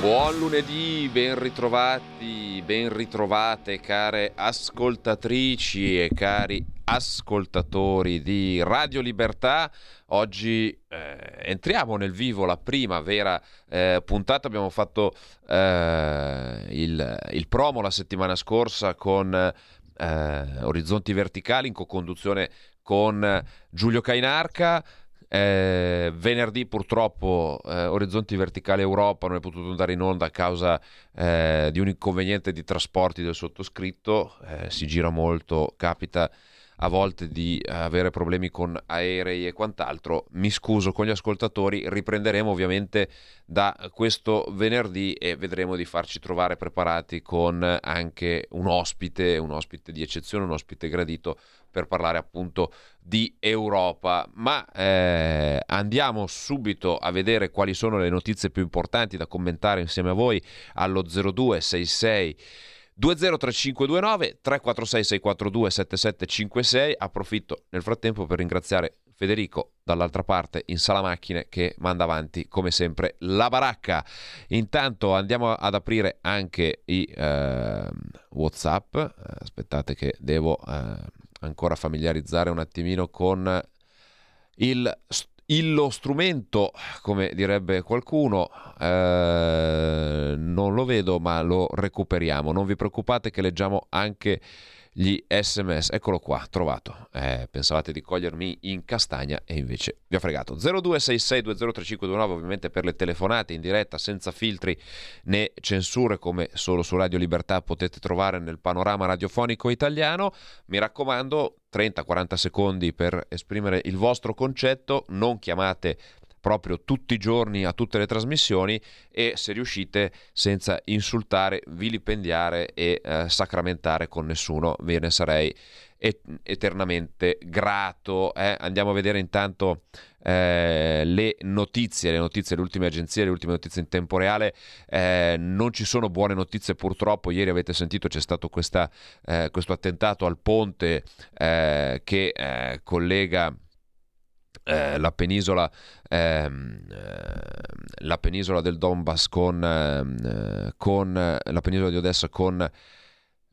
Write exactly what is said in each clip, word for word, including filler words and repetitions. Buon lunedì, ben ritrovati, ben ritrovate care ascoltatrici e cari ascoltatori di Radio Libertà. Oggi eh, entriamo nel vivo, la prima vera eh, puntata. Abbiamo fatto eh, il, il promo la settimana scorsa con eh, Orizzonti Verticali in co-conduzione con Giulio Cainarca. Eh, venerdì purtroppo eh, Orizzonti Verticale Europa non è potuto andare in onda a causa eh, di un inconveniente di trasporti del sottoscritto. Eh, si gira molto, capita a volte di avere problemi con aerei e quant'altro. Mi scuso con gli ascoltatori, riprenderemo ovviamente da questo venerdì e vedremo di farci trovare preparati con anche un ospite, un ospite di eccezione, un ospite gradito per parlare appunto di Europa. Ma eh, andiamo subito a vedere quali sono le notizie più importanti da commentare insieme a voi allo zero due sei sei due zero tre cinque due nove tre quattro sei sei quattro due sette sette cinque sei. Approfitto nel frattempo per ringraziare Federico dall'altra parte in sala macchine che manda avanti come sempre la baracca. Intanto andiamo ad aprire anche i eh, WhatsApp. Aspettate che devo eh, ancora familiarizzare un attimino con il st- lo strumento, come direbbe qualcuno. Eh, non lo vedo, ma lo recuperiamo. Non vi preoccupate che leggiamo anche gli sms. Eccolo qua, trovato. Eh, pensavate di cogliermi in castagna e invece vi ho fregato. zero due sei sei due zero tre cinque due nove ovviamente per le telefonate in diretta senza filtri né censure, come solo su Radio Libertà potete trovare nel panorama radiofonico italiano. Mi raccomando, trenta quaranta secondi per esprimere il vostro concetto, non chiamate proprio tutti i giorni a tutte le trasmissioni e se riuscite senza insultare, vilipendiare e eh, sacramentare con nessuno, ve ne sarei et- eternamente grato. Eh? Andiamo a vedere intanto eh, le notizie, le notizie, le ultime agenzie, le ultime notizie in tempo reale. Eh, non ci sono buone notizie purtroppo. Ieri avete sentito c'è stato questa, eh, questo attentato al ponte eh, che eh, collega Eh, la penisola ehm, eh, la penisola del Donbass con, eh, con eh, la penisola di Odessa con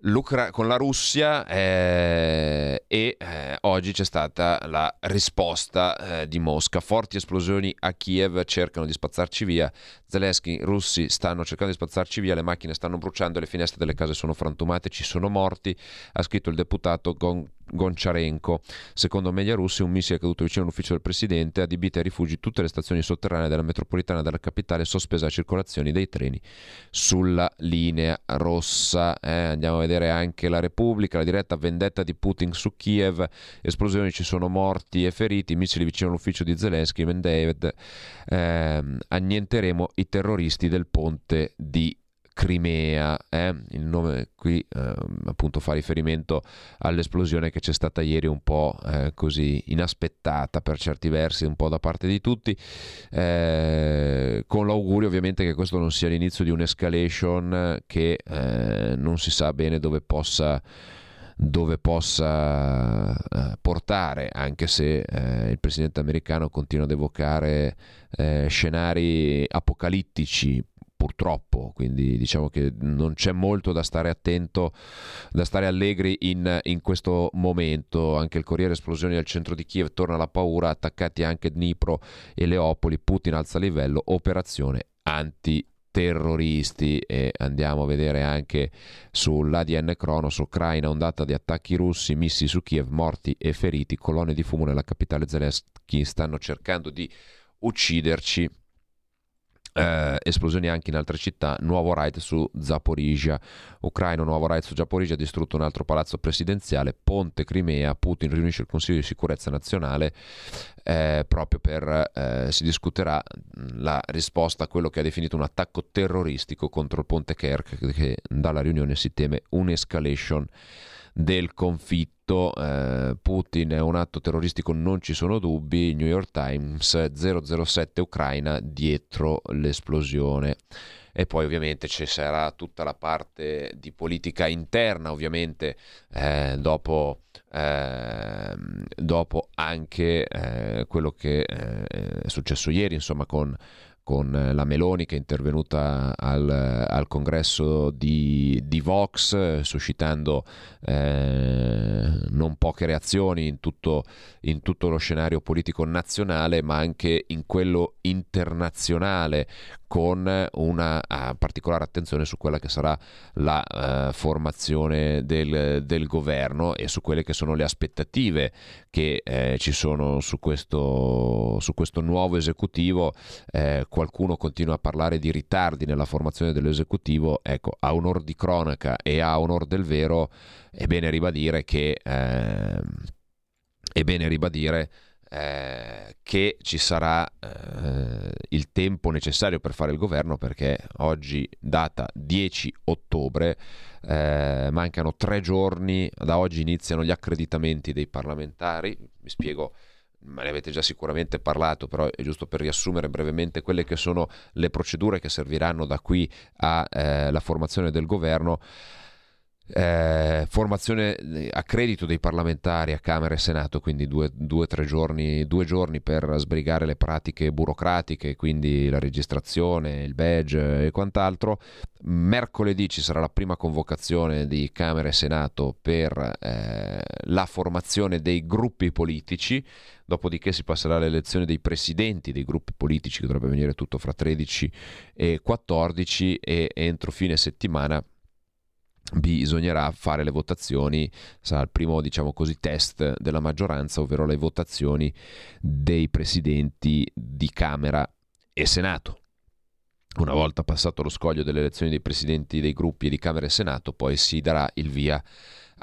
l'Ucra- con la Russia eh, e eh, oggi c'è stata la risposta eh, di Mosca. Forti esplosioni a Kiev, cercano di spazzarci via. Zelensky, russi stanno cercando di spazzarci via, le macchine stanno bruciando, le finestre delle case sono frantumate, ci sono morti, ha scritto il deputato Gon- Gonciarenko. Secondo media russi, un missile è caduto vicino all'ufficio del presidente, adibite ai rifugi tutte le stazioni sotterranee della metropolitana della capitale, sospesa la circolazione dei treni sulla linea rossa. Eh, andiamo a vedere anche la Repubblica, la diretta vendetta di Putin su Kiev, esplosioni, ci sono morti e feriti, missili vicino all'ufficio di Zelensky. Medvedev, eh, annienteremo i terroristi del ponte di Crimea, eh? Il nome qui eh, appunto fa riferimento all'esplosione che c'è stata ieri, un po' eh, così inaspettata per certi versi, un po' da parte di tutti, eh, con l'augurio ovviamente che questo non sia l'inizio di un'escalation che eh, non si sa bene dove possa dove possa eh, portare, anche se eh, il presidente americano continua ad evocare eh, scenari apocalittici purtroppo, quindi diciamo che non c'è molto da stare attento, da stare allegri in, in questo momento. Anche il Corriere, esplosioni al centro di Kiev, torna la paura, attaccati anche Dnipro e Leopoli, Putin alza livello, operazione antiterroristi. E andiamo a vedere anche sull'A D N Cronos, Ucraina, ondata di attacchi russi, missili su Kiev, morti e feriti, colonne di fumo nella capitale, Zelensky stanno cercando di ucciderci. Eh, esplosioni anche in altre città, nuovo raid su Zaporizia ucraino, nuovo raid su Zaporizia, distrutto un altro palazzo presidenziale, Ponte Crimea, Putin riunisce il Consiglio di Sicurezza Nazionale eh, proprio per eh, si discuterà la risposta a quello che ha definito un attacco terroristico contro il Ponte Kerch, che dalla riunione si teme un'escalation del conflitto. eh, Putin è un atto terroristico, non ci sono dubbi. New York Times, zero zero sette Ucraina dietro l'esplosione. E poi ovviamente ci sarà tutta la parte di politica interna, ovviamente eh, dopo, eh, dopo anche eh, quello che eh, è successo ieri, insomma, con con la Meloni che è intervenuta al, al congresso di, di Vox, suscitando eh, non poche reazioni in tutto, in tutto lo scenario politico nazionale, ma anche in quello internazionale, con una ah, particolare attenzione su quella che sarà la eh, formazione del, del governo e su quelle che sono le aspettative che eh, ci sono su questo, su questo nuovo esecutivo. Eh, qualcuno continua a parlare di ritardi nella formazione dell'esecutivo. Ecco, a onor di cronaca e a onor del vero è bene ribadire che eh, è bene ribadire Eh, che ci sarà eh, il tempo necessario per fare il governo, perché oggi, data dieci ottobre, eh, mancano tre giorni, da oggi iniziano gli accreditamenti dei parlamentari. Mi spiego, ma ne avete già sicuramente parlato, però è giusto per riassumere brevemente quelle che sono le procedure che serviranno da qui alla eh, formazione del governo. Eh, formazione a credito dei parlamentari a Camera e Senato, quindi due, due, tre giorni, due giorni per sbrigare le pratiche burocratiche, quindi la registrazione, il badge e quant'altro. Mercoledì ci sarà la prima convocazione di Camera e Senato per eh, la formazione dei gruppi politici, dopodiché si passerà all'elezione dei presidenti dei gruppi politici, che dovrebbe avvenire tutto fra tredici e quattordici, e entro fine settimana bisognerà fare le votazioni. Sarà il primo, diciamo così, test della maggioranza, ovvero le votazioni dei presidenti di Camera e Senato. Una volta passato lo scoglio delle elezioni dei presidenti dei gruppi di Camera e Senato, poi si darà il via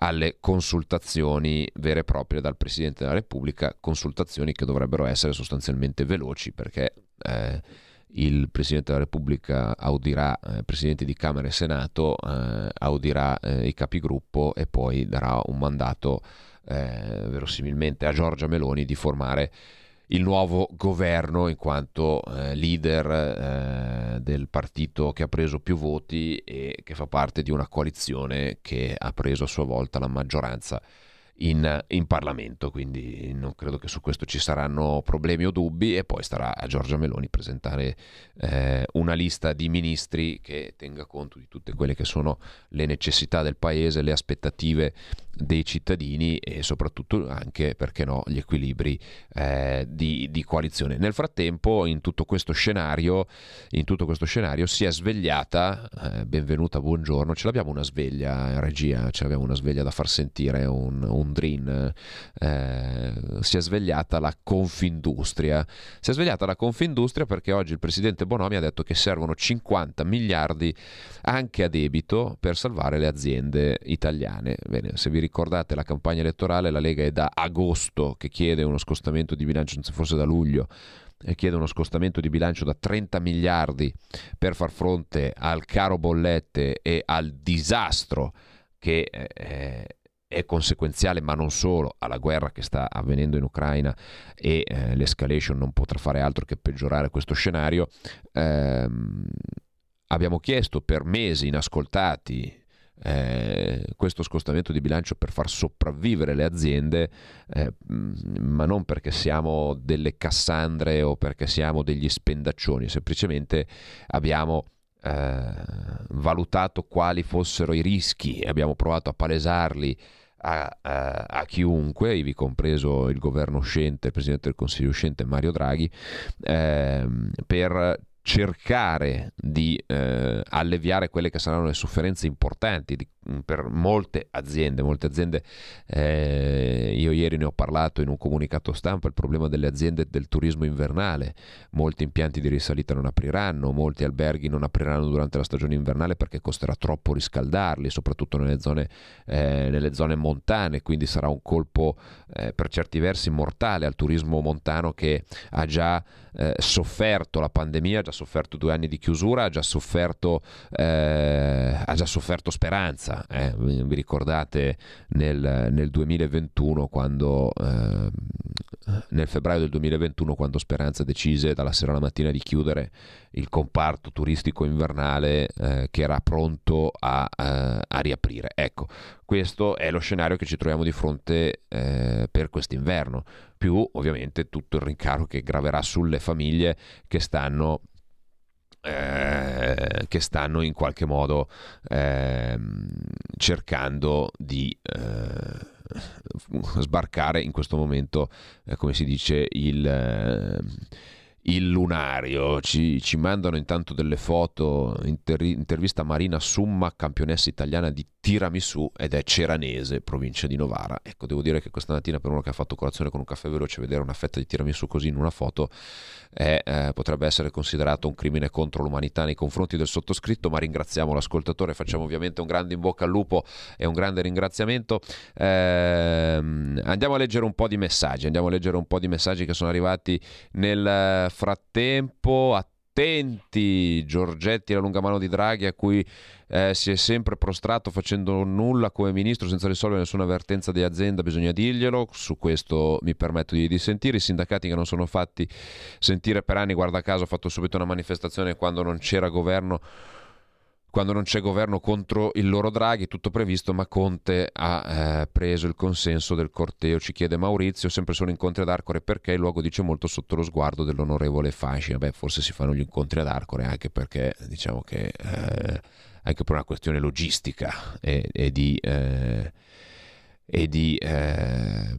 alle consultazioni vere e proprie dal Presidente della Repubblica, consultazioni che dovrebbero essere sostanzialmente veloci, perché eh, il Presidente della Repubblica audirà eh, Presidenti di Camera e Senato, eh, audirà eh, i capigruppo e poi darà un mandato eh, verosimilmente a Giorgia Meloni di formare il nuovo governo, in quanto eh, leader eh, del partito che ha preso più voti e che fa parte di una coalizione che ha preso a sua volta la maggioranza In, in Parlamento. Quindi non credo che su questo ci saranno problemi o dubbi, e poi starà a Giorgia Meloni presentare eh, una lista di ministri che tenga conto di tutte quelle che sono le necessità del paese, le aspettative dei cittadini e soprattutto anche, perché no, gli equilibri eh, di, di coalizione. Nel frattempo, in tutto questo scenario, in tutto questo scenario si è svegliata, eh, benvenuta, buongiorno, ce l'abbiamo una sveglia, regia, ce l'abbiamo una sveglia da far sentire, un, un Drin, eh, si è svegliata la Confindustria. Si è svegliata la Confindustria perché oggi il presidente Bonomi ha detto che servono cinquanta miliardi anche a debito per salvare le aziende italiane. Bene, se vi ricordate la campagna elettorale, la Lega è da agosto che chiede uno scostamento di bilancio, forse da luglio, chiede uno scostamento di bilancio da trenta miliardi per far fronte al caro bollette e al disastro che eh, è conseguenziale, ma non solo, alla guerra che sta avvenendo in Ucraina, e eh, l'escalation non potrà fare altro che peggiorare questo scenario. Eh, abbiamo chiesto per mesi inascoltati eh, questo scostamento di bilancio per far sopravvivere le aziende, eh, ma non perché siamo delle Cassandre o perché siamo degli spendaccioni, semplicemente abbiamo eh, valutato quali fossero i rischi, abbiamo provato a palesarli A, a, a chiunque, ivi compreso il governo uscente, il presidente del Consiglio uscente Mario Draghi, eh, per cercare di eh, alleviare quelle che saranno le sofferenze importanti di per molte aziende, molte aziende eh, io ieri ne ho parlato in un comunicato stampa, il problema delle aziende del turismo invernale, molti impianti di risalita non apriranno, molti alberghi non apriranno durante la stagione invernale perché costerà troppo riscaldarli, soprattutto nelle zone, eh, nelle zone montane, quindi sarà un colpo eh, per certi versi mortale al turismo montano che ha già eh, sofferto la pandemia, ha già sofferto due anni di chiusura, ha già sofferto, eh, ha già sofferto Speranza. Eh, vi ricordate nel, nel duemilaventuno quando eh, nel febbraio del duemilaventuno quando Speranza decise dalla sera alla mattina di chiudere il comparto turistico invernale eh, che era pronto a, a, a riaprire. Ecco, questo è lo scenario che ci troviamo di fronte eh, per quest'inverno, più ovviamente tutto il rincaro che graverà sulle famiglie che stanno Eh, che stanno in qualche modo eh, cercando di eh, sbarcare in questo momento, eh, come si dice, il, eh, il lunario. Ci, ci mandano intanto delle foto, inter- intervista Marina Summa, campionessa italiana di tiramisù ed è ceranese, provincia di Novara. Ecco, devo dire che questa mattina per uno che ha fatto colazione con un caffè veloce, vedere una fetta di tiramisù così in una foto è, eh, potrebbe essere considerato un crimine contro l'umanità nei confronti del sottoscritto, ma ringraziamo l'ascoltatore, facciamo ovviamente un grande in bocca al lupo e un grande ringraziamento. Ehm, andiamo a leggere un po' di messaggi, andiamo a leggere un po' di messaggi che sono arrivati nel frattempo. Attenti, Giorgetti, la lungamano di Draghi a cui Eh, si è sempre prostrato facendo nulla come ministro senza risolvere nessuna avvertenza di azienda, bisogna dirglielo, su questo mi permetto di dissentire. I sindacati che non sono fatti sentire per anni, guarda caso ho fatto subito una manifestazione quando non c'era governo, quando non c'è governo contro il loro Draghi, tutto previsto, ma Conte ha eh, preso il consenso del corteo, ci chiede Maurizio, sempre solo incontri ad Arcore, perché il luogo dice molto sotto lo sguardo dell'onorevole Fasci. Beh, forse si fanno gli incontri ad Arcore anche perché diciamo che eh, anche per una questione logistica e, e di, eh, e di eh,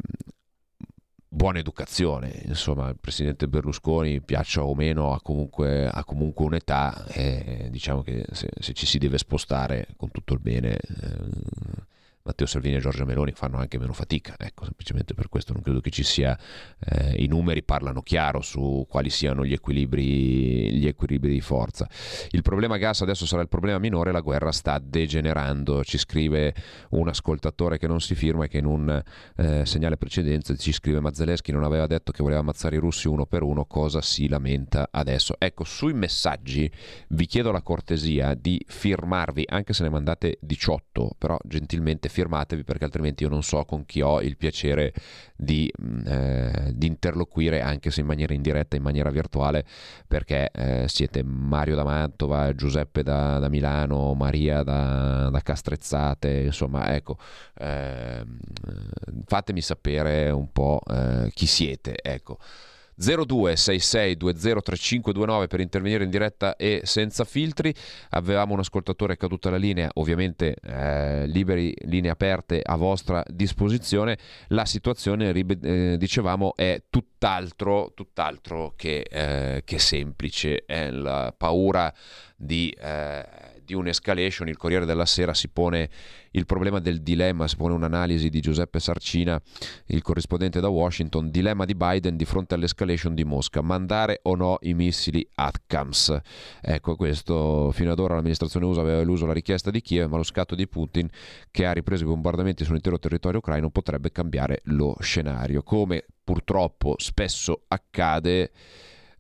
buona educazione, insomma il presidente Berlusconi, piaccia o meno, ha comunque, ha comunque un'età e diciamo che se, se ci si deve spostare con tutto il bene eh, Matteo Salvini e Giorgia Meloni fanno anche meno fatica, ecco, semplicemente per questo non credo che ci sia, eh, i numeri parlano chiaro su quali siano gli equilibri, gli equilibri di forza. Il problema gas adesso sarà il problema minore, la guerra sta degenerando, ci scrive un ascoltatore che non si firma e che in un eh, segnale precedente ci scrive: ma Zelensky non aveva detto che voleva ammazzare i russi uno per uno, cosa si lamenta adesso? Ecco, sui messaggi vi chiedo la cortesia di firmarvi, anche se ne mandate diciotto, però gentilmente firmatevi perché altrimenti io non so con chi ho il piacere di, eh, di interloquire, anche se in maniera indiretta, in maniera virtuale, perché eh, siete Mario da Mantova, Giuseppe da, da Milano, Maria da, da Castrezzate, insomma ecco, eh, fatemi sapere un po' eh, chi siete, ecco. zero due sei sei due zero tre cinque due nove per intervenire in diretta e senza filtri. Avevamo un ascoltatore caduta la linea, ovviamente eh, liberi, linee aperte a vostra disposizione. La situazione, eh, dicevamo, è tutt'altro, tutt'altro che, eh, che semplice, è la paura di, eh, di un'escalation. Il Corriere della Sera si pone il problema del dilemma, si pone un'analisi di Giuseppe Sarcina, il corrispondente da Washington, dilemma di Biden di fronte all'escalation di Mosca, mandare o no i missili ATACMS. Ecco, questo, fino ad ora l'amministrazione U S A aveva eluso la richiesta di Kiev, ma lo scatto di Putin, che ha ripreso i bombardamenti sull'intero territorio ucraino, potrebbe cambiare lo scenario. Come purtroppo spesso accade,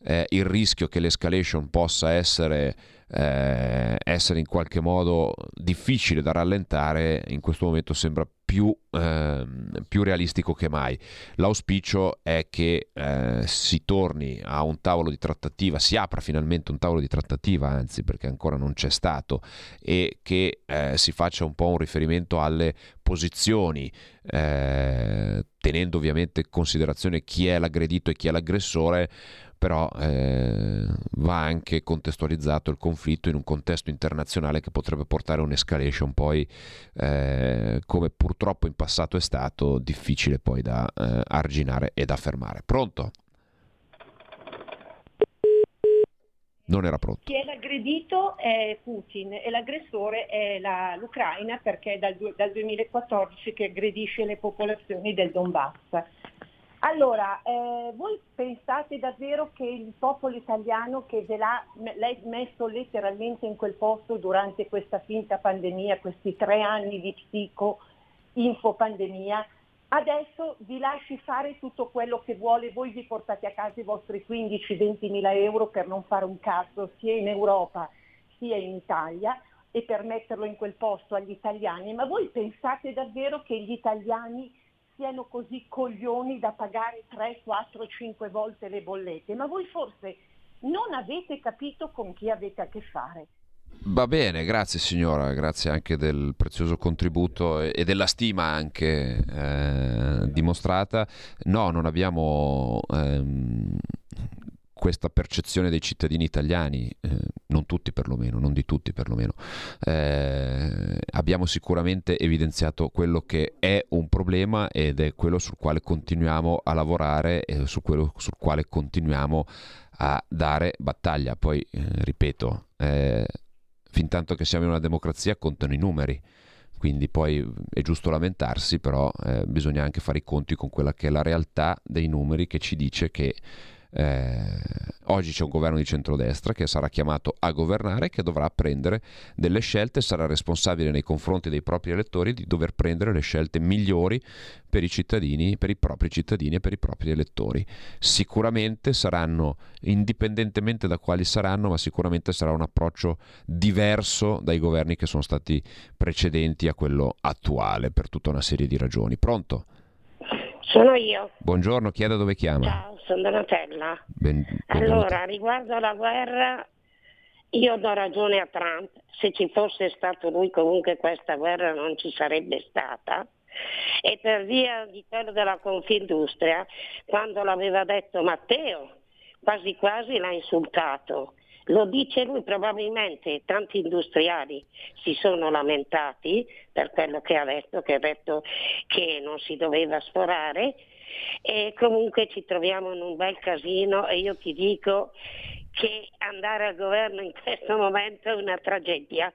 eh, il rischio che l'escalation possa essere Eh, essere in qualche modo difficile da rallentare in questo momento sembra più, eh, più realistico che mai. L'auspicio è che eh, si torni a un tavolo di trattativa, si apra finalmente un tavolo di trattativa, anzi, perché ancora non c'è stato, e che eh, si faccia un po' un riferimento alle posizioni, eh, tenendo ovviamente in considerazione chi è l'aggredito e chi è l'aggressore, però eh, va anche contestualizzato il conflitto in un contesto internazionale che potrebbe portare a un'escalation poi, eh, come purtroppo in passato è stato, difficile poi da eh, arginare e da fermare. Pronto? non era pronto. Chi è l'aggredito è Putin e l'aggressore è la, l'Ucraina, perché è dal, dal duemilaquattordici che aggredisce le popolazioni del Donbass. Allora, eh, voi pensate davvero che il popolo italiano, che ve l'ha m- messo letteralmente in quel posto durante questa finta pandemia, questi tre anni di psico-infopandemia, adesso vi lasci fare tutto quello che vuole, voi vi portate a casa i vostri quindici venti mila euro per non fare un cazzo sia in Europa sia in Italia e per metterlo in quel posto agli italiani, ma voi pensate davvero che gli italiani siano così coglioni da pagare tre, quattro, cinque volte le bollette? Ma voi forse non avete capito con chi avete a che fare. Va bene, grazie signora, grazie anche del prezioso contributo e della stima anche eh, dimostrata. No, non abbiamo ehm, questa percezione dei cittadini italiani, eh, non tutti perlomeno, non di tutti perlomeno. Eh, abbiamo sicuramente evidenziato quello che è un problema ed è quello sul quale continuiamo a lavorare e su quello sul quale continuiamo a dare battaglia. Poi, eh, ripeto, eh, fin tanto che siamo in una democrazia contano i numeri, quindi poi è giusto lamentarsi, però eh, bisogna anche fare i conti con quella che è la realtà dei numeri, che ci dice che eh, oggi c'è un governo di centrodestra che sarà chiamato a governare, che dovrà prendere delle scelte, sarà responsabile nei confronti dei propri elettori di dover prendere le scelte migliori per i cittadini, per i propri cittadini e per i propri elettori. Sicuramente saranno, indipendentemente da quali saranno, ma sicuramente sarà un approccio diverso dai governi che sono stati precedenti a quello attuale, per tutta una serie di ragioni. Pronto? Sono io. Buongiorno, chi è, da dove chiama? Ciao, sono Donatella. Ben, allora, riguardo alla guerra, io do ragione a Trump. Se ci fosse stato lui, comunque questa guerra non ci sarebbe stata. E per via di quello della Confindustria, quando l'aveva detto Matteo, quasi quasi l'ha insultato. Lo dice lui, probabilmente tanti industriali si sono lamentati per quello che ha detto, che ha detto che non si doveva sforare, e comunque ci troviamo in un bel casino. E io ti dico che andare al governo in questo momento è una tragedia.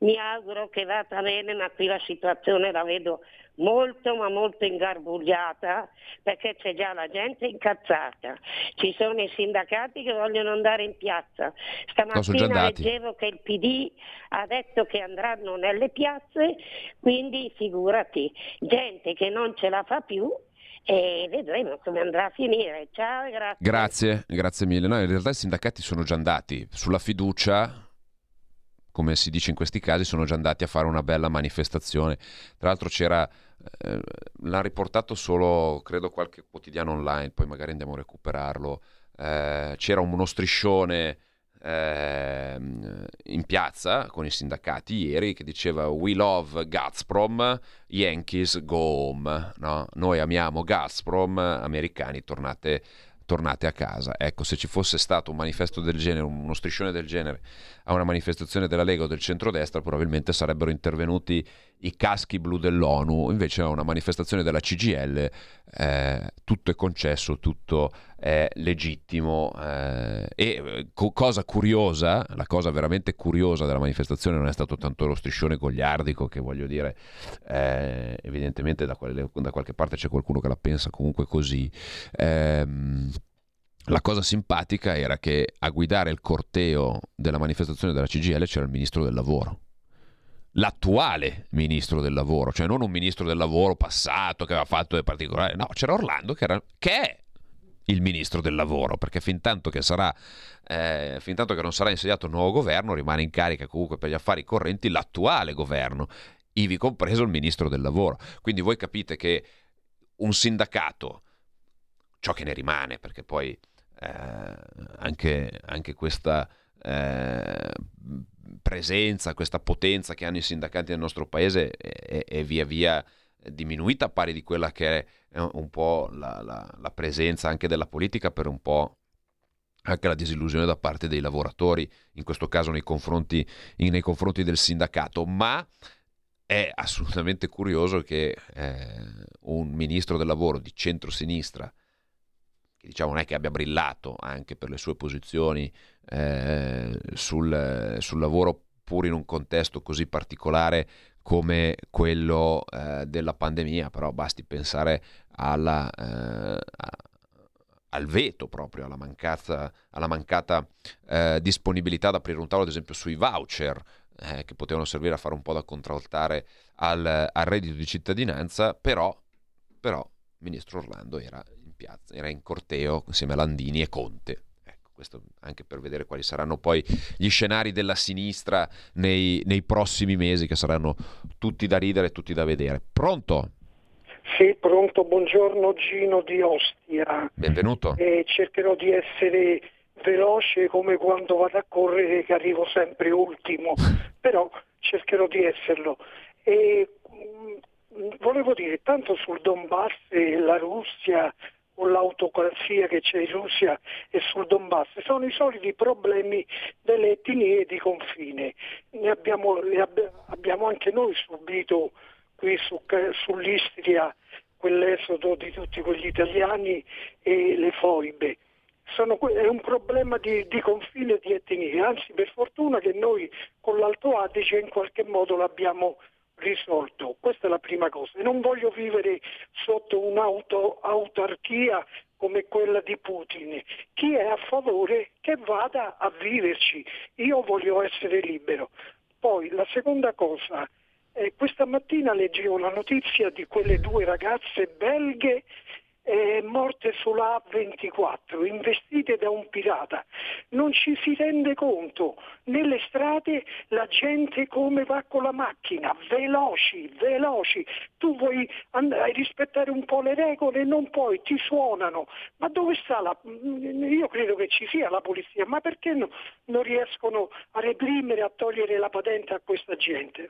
Mi auguro che vada bene, ma qui la situazione la vedo molto ma molto ingarbugliata, perché c'è già la gente incazzata, ci sono i sindacati che vogliono andare in piazza. Stamattina leggevo che il P D ha detto che andranno nelle piazze, quindi figurati, gente che non ce la fa più. E vedremo come andrà a finire. Ciao, grazie. Grazie, grazie mille. No, in realtà i sindacati sono già andati sulla fiducia, come si dice in questi casi, sono già andati a fare una bella manifestazione. Tra l'altro c'era, eh, l'ha riportato solo, credo, qualche quotidiano online, poi magari andiamo a recuperarlo. Eh, c'era uno striscione eh, in piazza con i sindacati ieri che diceva "We love Gazprom, Yankees go home", no? Noi amiamo Gazprom, americani tornate, tornate a casa. Ecco, se ci fosse stato un manifesto del genere, uno striscione del genere a una manifestazione della Lega o del centrodestra, probabilmente sarebbero intervenuti i caschi blu dell'ONU. Invece a una manifestazione della C G I L eh, tutto è concesso, tutto è legittimo. Eh, e co- cosa curiosa, la cosa veramente curiosa della manifestazione non è stato tanto lo striscione goliardico, che voglio dire, eh, evidentemente da, quale, da qualche parte c'è qualcuno che la pensa comunque così. Eh, La cosa simpatica era che a guidare il corteo della manifestazione della C G I L c'era il ministro del lavoro, l'attuale ministro del lavoro, cioè non un ministro del lavoro passato che aveva fatto dei particolari, no, c'era Orlando che, era, che è il ministro del lavoro, perché fin tanto che sarà, eh, fin tanto che non sarà insediato un nuovo governo, rimane in carica comunque per gli affari correnti l'attuale governo, ivi compreso il ministro del lavoro. Quindi voi capite che un sindacato, ciò che ne rimane, perché poi eh, anche, anche questa eh, presenza, questa potenza che hanno i sindacati nel nostro paese è, è via via diminuita, pari di quella che è un po' la, la, la presenza anche della politica, per un po' anche la disillusione da parte dei lavoratori, in questo caso nei confronti, nei confronti del sindacato. Ma è assolutamente curioso che eh, un ministro del lavoro di centrosinistra che diciamo non è che abbia brillato anche per le sue posizioni eh, sul, sul lavoro, pur in un contesto così particolare come quello eh, della pandemia, però basti pensare alla, eh, al veto proprio, alla, mancanza, alla mancata eh, disponibilità ad aprire un tavolo ad esempio sui voucher eh, che potevano servire a fare un po' da contraltare al, al reddito di cittadinanza, però, però ministro Orlando era in piazza, era in corteo insieme a Landini e Conte. Questo anche per vedere quali saranno poi gli scenari della sinistra nei, nei prossimi mesi, che saranno tutti da ridere, tutti da vedere. Pronto? Sì, pronto, buongiorno, Gino di Ostia. Benvenuto. Eh, cercherò di essere veloce come quando vado a correre, che arrivo sempre ultimo, però cercherò di esserlo. E, mh, volevo dire, tanto sul Donbass e la Russia, l'autocrazia che c'è in Russia e sul Donbass, sono i soliti problemi delle etnie di confine. Ne abbiamo, ne abb- abbiamo anche noi subito qui su, sull'Istria quell'esodo di tutti quegli italiani e le foibe. Sono, è un problema di, di confine di etnie, anzi per fortuna che noi con l'Alto Adige in qualche modo l'abbiamo risolto, questa è la prima cosa. E non voglio vivere sotto un'autarchia come quella di Putin. Chi è a favore che vada a viverci, io voglio essere libero. Poi la seconda cosa, eh, questa mattina leggevo la notizia di quelle due ragazze belghe eh, morte sulla A ventiquattro, investite da un pirata. Non ci si rende conto, nelle strade la gente come va con la macchina, veloci, veloci, tu vuoi and- rispettare un po' le regole, non puoi, ti suonano, ma dove sta la... io credo che ci sia la polizia, ma perché no? Non riescono a reprimere, a togliere la patente a questa gente?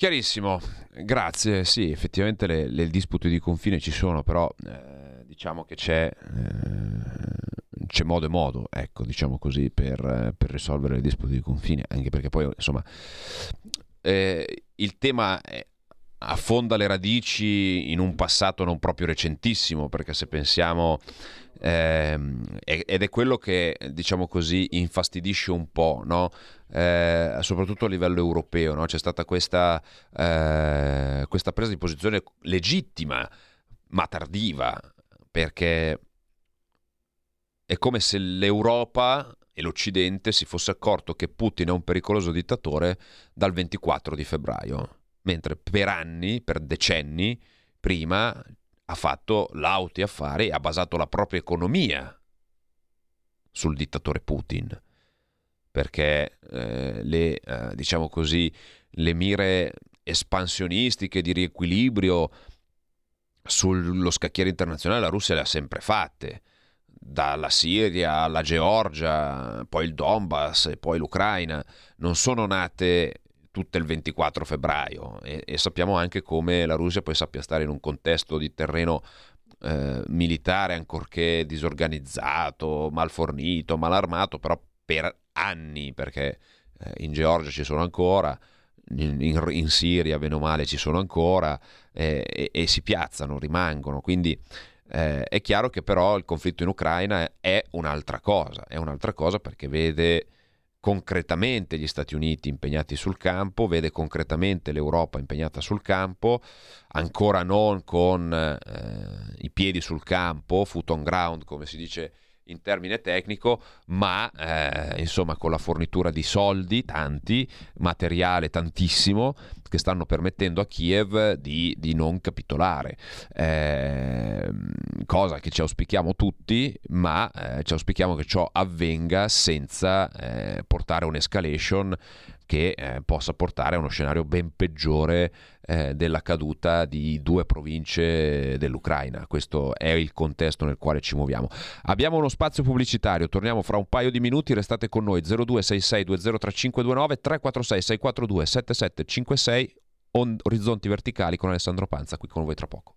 Chiarissimo, grazie. Sì, effettivamente le, le dispute di confine ci sono, però eh, diciamo che c'è, eh, c'è modo e modo, ecco, diciamo così, per, per risolvere le dispute di confine, anche perché poi, insomma, eh, il tema è, affonda le radici in un passato non proprio recentissimo, perché se pensiamo, eh, ed è quello che, diciamo così, infastidisce un po', no? Eh, soprattutto a livello europeo, no? C'è stata questa, eh, questa presa di posizione legittima ma tardiva, perché è come se l'Europa e l'Occidente si fosse accorto che Putin è un pericoloso dittatore dal ventiquattro di febbraio, mentre per anni, per decenni prima ha fatto lauti affari e ha basato la propria economia sul dittatore Putin, perché eh, le eh, diciamo così le mire espansionistiche di riequilibrio sullo scacchiere internazionale la Russia le ha sempre fatte, dalla Siria alla Georgia, poi il Donbass e poi l'Ucraina, non sono nate tutte il ventiquattro febbraio, e, e sappiamo anche come la Russia poi sappia stare in un contesto di terreno eh, militare ancorché disorganizzato, mal fornito, mal armato, però per anni, perché in Georgia ci sono ancora, in, in, in Siria bene o male ci sono ancora, eh, e, e si piazzano, rimangono. Quindi eh, è chiaro che però il conflitto in Ucraina è un'altra cosa, è un'altra cosa perché vede concretamente gli Stati Uniti impegnati sul campo, vede concretamente l'Europa impegnata sul campo, ancora non con eh, i piedi sul campo, foot on ground come si dice in termine tecnico, ma eh, insomma con la fornitura di soldi, tanti, materiale tantissimo, che stanno permettendo a Kiev di, di non capitolare, eh, cosa che ci auspichiamo tutti, ma eh, ci auspichiamo che ciò avvenga senza eh, portare un'escalation che eh, possa portare a uno scenario ben peggiore eh, della caduta di due province dell'Ucraina. Questo è il contesto nel quale ci muoviamo. Abbiamo uno spazio pubblicitario, torniamo fra un paio di minuti, restate con noi. Zero due sei sei due zero tre cinque due nove tre quattro sei sei quattro due sette sette cinque sei, on- Orizzonti Verticali con Alessandro Panza, qui con voi tra poco.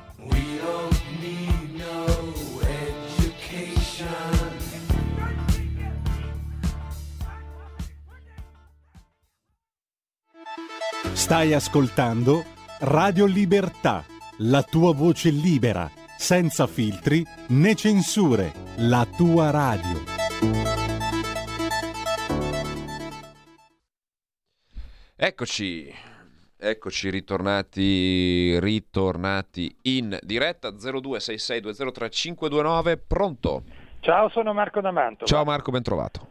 Stai ascoltando Radio Libertà, la tua voce libera, senza filtri né censure, la tua radio. Eccoci, eccoci ritornati, ritornati in diretta. Zero due sei sei due zero tre cinque due nove, pronto? Ciao, sono Marco da Mantova. Ciao Marco, ben trovato.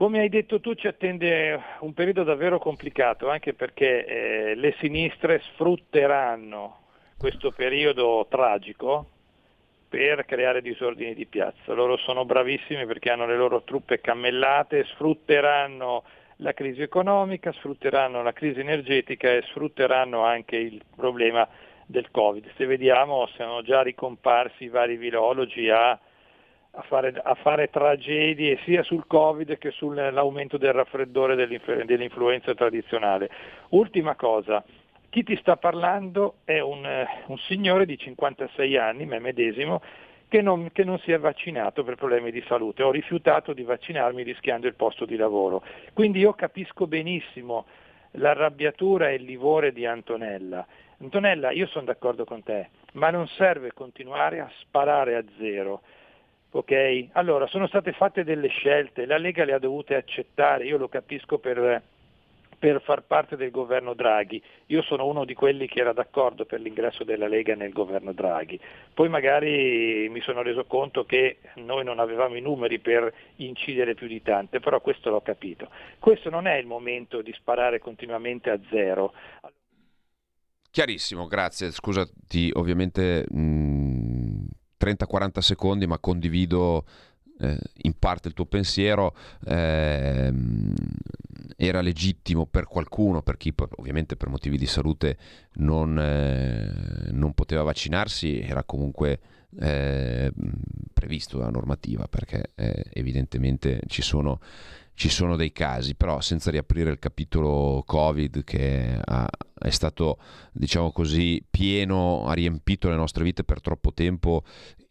Come hai detto tu, ci attende un periodo davvero complicato, anche perché eh, le sinistre sfrutteranno questo periodo tragico per creare disordini di piazza. Loro sono bravissimi perché hanno le loro truppe cammellate, sfrutteranno la crisi economica, sfrutteranno la crisi energetica e sfrutteranno anche il problema del Covid. Se vediamo, sono già ricomparsi i vari virologi a... A fare, a fare tragedie sia sul Covid che sull'aumento del raffreddore dell'influenza tradizionale. Ultima cosa, chi ti sta parlando è un, un signore di cinquantasei anni, me medesimo, che non, che non si è vaccinato per problemi di salute. Ho rifiutato di vaccinarmi rischiando il posto di lavoro. Quindi io capisco benissimo l'arrabbiatura e il livore di Antonella. Antonella, io sono d'accordo con te, ma non serve continuare a sparare a zero. Ok, allora sono state fatte delle scelte, la Lega le ha dovute accettare, io lo capisco per, per far parte del governo Draghi, io sono uno di quelli che era d'accordo per l'ingresso della Lega nel governo Draghi, poi magari mi sono reso conto che noi non avevamo i numeri per incidere più di tante, però questo l'ho capito, questo non è il momento di sparare continuamente a zero. Chiarissimo, grazie, scusati ovviamente... Mh... trenta quaranta secondi, ma condivido eh, in parte il tuo pensiero. Eh, era legittimo per qualcuno, per chi ovviamente per motivi di salute non, eh, non poteva vaccinarsi, era comunque eh, previsto dalla normativa, perché eh, evidentemente ci sono, ci sono dei casi, però senza riaprire il capitolo Covid che ha... è stato, diciamo così, pieno, ha riempito le nostre vite per troppo tempo,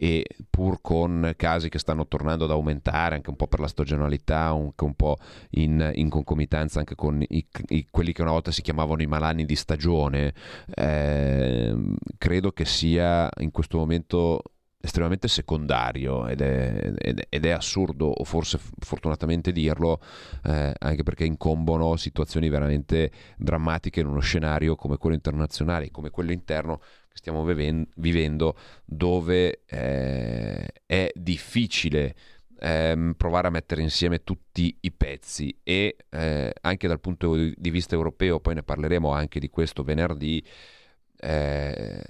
e pur con casi che stanno tornando ad aumentare anche un po' per la stagionalità, anche un po' in, in concomitanza anche con i, i, quelli che una volta si chiamavano i malanni di stagione, eh, credo che sia in questo momento estremamente secondario ed è, ed, ed è assurdo, o forse fortunatamente dirlo, eh, anche perché incombono situazioni veramente drammatiche in uno scenario come quello internazionale, come quello interno che stiamo viven- vivendo, dove eh, è difficile eh, provare a mettere insieme tutti i pezzi, e eh, anche dal punto di vista europeo, poi ne parleremo anche di questo venerdì, eh,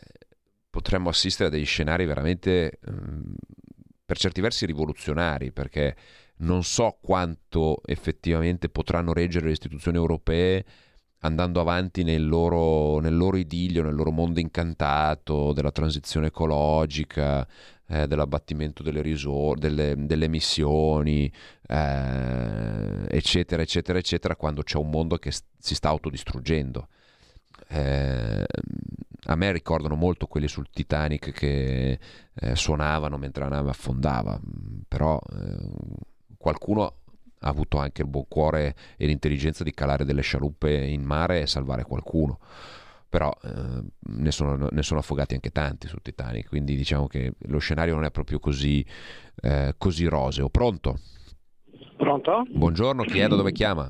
potremmo assistere a degli scenari veramente per certi versi rivoluzionari, perché non so quanto effettivamente potranno reggere le istituzioni europee andando avanti nel loro, nel loro idillio, nel loro mondo incantato della transizione ecologica, eh, dell'abbattimento delle risorse, delle, delle emissioni, eh, eccetera eccetera eccetera, quando c'è un mondo che si sta autodistruggendo. Eh, a me ricordano molto quelli sul Titanic che eh, suonavano mentre la nave affondava, però eh, qualcuno ha avuto anche il buon cuore e l'intelligenza di calare delle scialuppe in mare e salvare qualcuno, però eh, ne, sono, ne sono affogati anche tanti sul Titanic, quindi diciamo che lo scenario non è proprio così, eh, così roseo. Pronto? Pronto? Buongiorno, chi è, da dove chiama?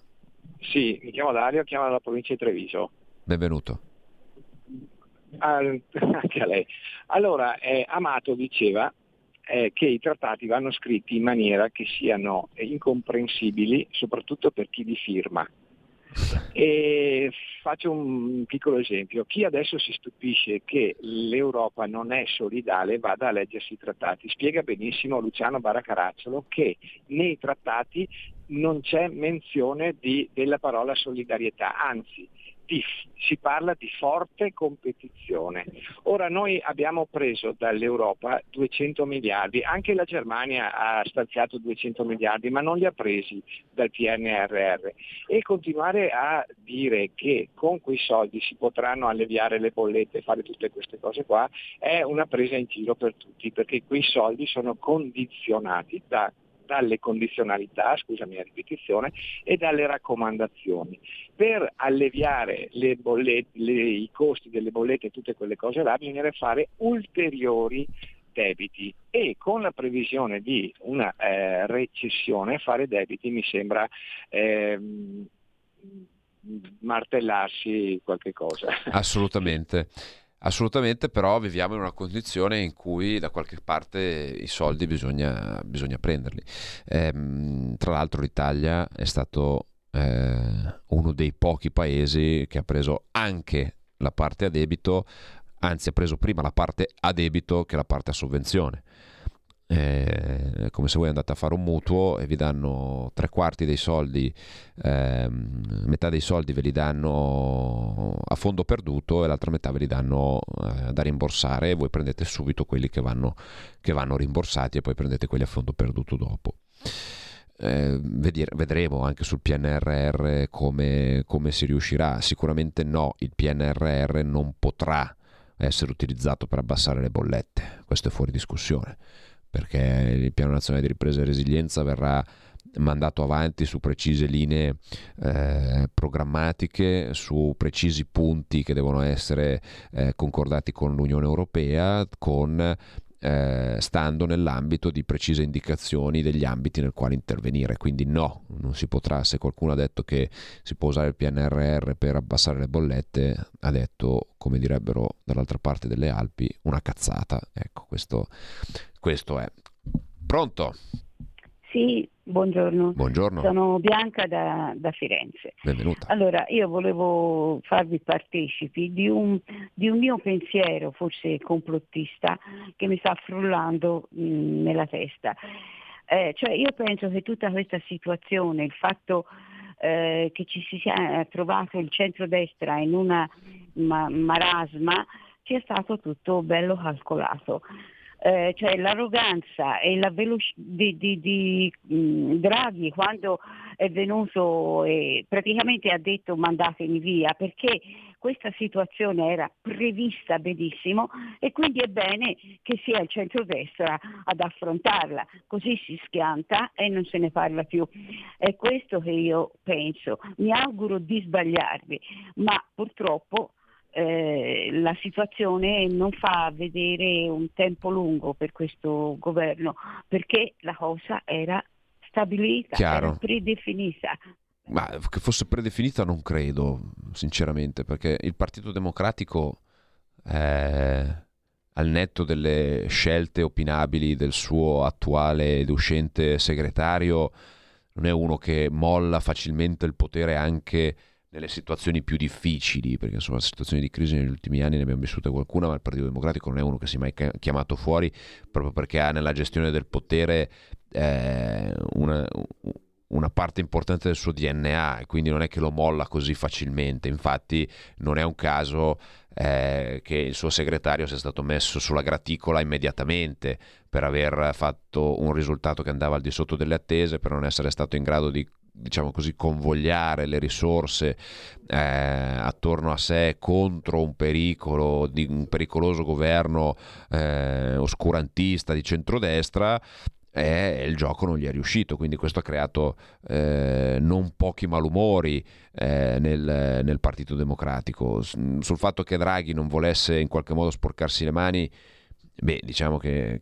Sì, mi chiamo Dario, chiamo dalla provincia di Treviso. Benvenuto. Ah, anche a lei. Allora, eh, Amato diceva eh, che i trattati vanno scritti in maniera che siano incomprensibili soprattutto per chi li firma. E faccio un piccolo esempio. Chi adesso si stupisce che l'Europa non è solidale vada a leggersi i trattati. Spiega benissimo Luciano Baracarazzolo che nei trattati non c'è menzione di, della parola solidarietà, anzi di, si parla di forte competizione. Ora noi abbiamo preso dall'Europa duecento miliardi, anche la Germania ha stanziato duecento miliardi, ma non li ha presi dal P N R R, e continuare a dire che con quei soldi si potranno alleviare le bollette e fare tutte queste cose qua è una presa in giro per tutti, perché quei soldi sono condizionati da dalle condizionalità, scusami la ripetizione, e dalle raccomandazioni. Per alleviare le bollette, le, i costi delle bollette e tutte quelle cose là, bisognerebbe fare ulteriori debiti e con la previsione di una eh, recessione fare debiti mi sembra eh, martellarsi qualche cosa. Assolutamente. Assolutamente, però viviamo in una condizione in cui da qualche parte i soldi bisogna, bisogna prenderli. Ehm, tra l'altro l'Italia è stato eh, uno dei pochi paesi che ha preso anche la parte a debito, anzi ha preso prima la parte a debito che la parte a sovvenzione. Eh, come se voi andate a fare un mutuo e vi danno tre quarti dei soldi, ehm, metà dei soldi ve li danno a fondo perduto e l'altra metà ve li danno eh, da rimborsare, e voi prendete subito quelli che vanno, che vanno rimborsati e poi prendete quelli a fondo perduto dopo. Eh, vedere, vedremo anche sul P N R R come, come si riuscirà. Sicuramente no, il P N R R non potrà essere utilizzato per abbassare le bollette, questo è fuori discussione, perché il piano nazionale di ripresa e resilienza verrà mandato avanti su precise linee eh, programmatiche, su precisi punti che devono essere eh, concordati con l'Unione Europea, con, eh, stando nell'ambito di precise indicazioni degli ambiti nel quale intervenire. Quindi no, non si potrà. Se qualcuno ha detto che si può usare il P N R R per abbassare le bollette, ha detto, come direbbero dall'altra parte delle Alpi, una cazzata. Ecco, questo... Questo è. Pronto? Sì, buongiorno. Buongiorno. Sono Bianca da, da Firenze. Benvenuta. Allora, io volevo farvi partecipi di un, di un mio pensiero, forse complottista, che mi sta frullando mh, nella testa. Eh, cioè, io penso che tutta questa situazione, il fatto eh, che ci si sia trovato il centrodestra in una ma, marasma, sia stato tutto bello calcolato. Eh, cioè l'arroganza e la velocità di, di, di mh, Draghi quando è venuto e praticamente ha detto mandatemi via, perché questa situazione era prevista benissimo e quindi è bene che sia il centrodestra ad affrontarla, così si schianta e non se ne parla più. È questo che io penso, mi auguro di sbagliarvi, ma purtroppo Eh, la situazione non fa vedere un tempo lungo per questo governo, perché la cosa era stabilita, era predefinita. Ma che fosse predefinita non credo, sinceramente, perché il Partito Democratico, eh, al netto delle scelte opinably del suo attuale ed uscente segretario, non è uno che molla facilmente il potere anche nelle situazioni più difficili, perché insomma situazioni di crisi negli ultimi anni ne abbiamo vissute qualcuna, ma il Partito Democratico non è uno che si è mai chiamato fuori proprio perché ha nella gestione del potere eh, una, una parte importante del suo D N A, e quindi non è che lo molla così facilmente. Infatti non è un caso eh, che il suo segretario sia stato messo sulla graticola immediatamente per aver fatto un risultato che andava al di sotto delle attese, per non essere stato in grado di, diciamo così, convogliare le risorse eh, attorno a sé contro un pericolo di un pericoloso governo eh, oscurantista di centrodestra, e il gioco non gli è riuscito. Quindi questo ha creato eh, non pochi malumori eh, nel, nel Partito Democratico. Sul fatto che Draghi non volesse in qualche modo sporcarsi le mani, beh, diciamo che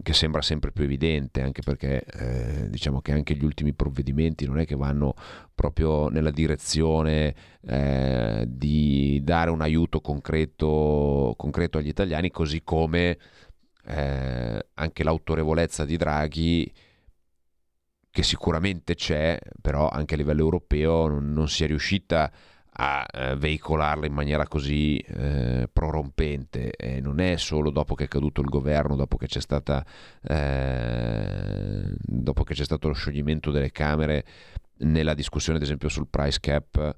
che sembra sempre più evidente, anche perché eh, diciamo che anche gli ultimi provvedimenti non è che vanno proprio nella direzione eh, di dare un aiuto concreto, concreto agli italiani, così come eh, anche l'autorevolezza di Draghi, che sicuramente c'è, però anche a livello europeo non, non si è riuscita a veicolarla in maniera così eh, prorompente. E non è solo dopo che è caduto il governo, dopo che c'è stata eh, dopo che c'è stato lo scioglimento delle Camere, nella discussione ad esempio sul price cap,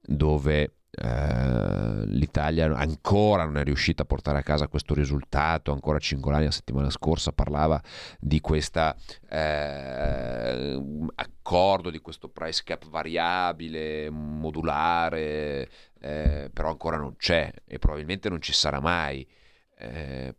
dove eh, l'Italia ancora non è riuscita a portare a casa questo risultato. Ancora Cingolani la settimana scorsa parlava di questa eh, accordo, di questo price cap variabile, modulare, eh, però ancora non c'è e probabilmente non ci sarà mai, eh,